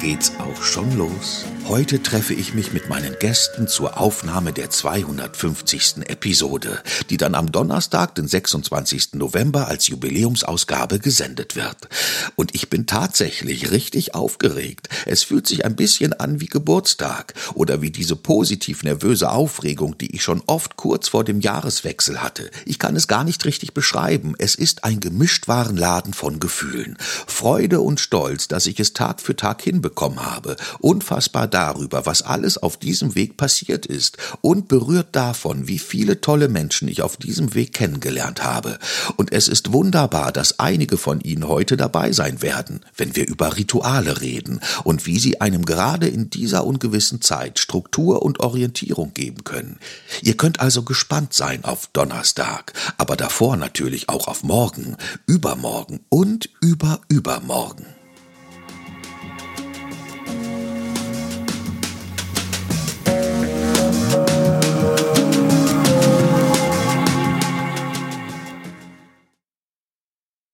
geht's auch schon los. Heute treffe ich mich mit meinen Gästen zur Aufnahme der 250. Episode, die dann am Donnerstag, den 26. November als Jubiläumsausgabe gesendet wird. Und ich bin tatsächlich richtig aufgeregt. Es fühlt sich ein bisschen an wie Geburtstag oder wie diese positiv nervöse Aufregung, die ich schon oft kurz vor dem Jahreswechsel hatte. Ich kann es gar nicht richtig beschreiben. Es ist ein Gemischtwarenladen von Gefühlen. Freude und Stolz, dass ich es Tag für Tag hinbekommen habe. Unfassbar darüber, was alles auf diesem Weg passiert ist und berührt davon, wie viele tolle Menschen ich auf diesem Weg kennengelernt habe. Und es ist wunderbar, dass einige von ihnen heute dabei sein werden, wenn wir über Rituale reden und wie sie einem gerade in dieser ungewissen Zeit Struktur und Orientierung geben können. Ihr könnt also gespannt sein auf Donnerstag, aber davor natürlich auch auf morgen, übermorgen und übermorgen.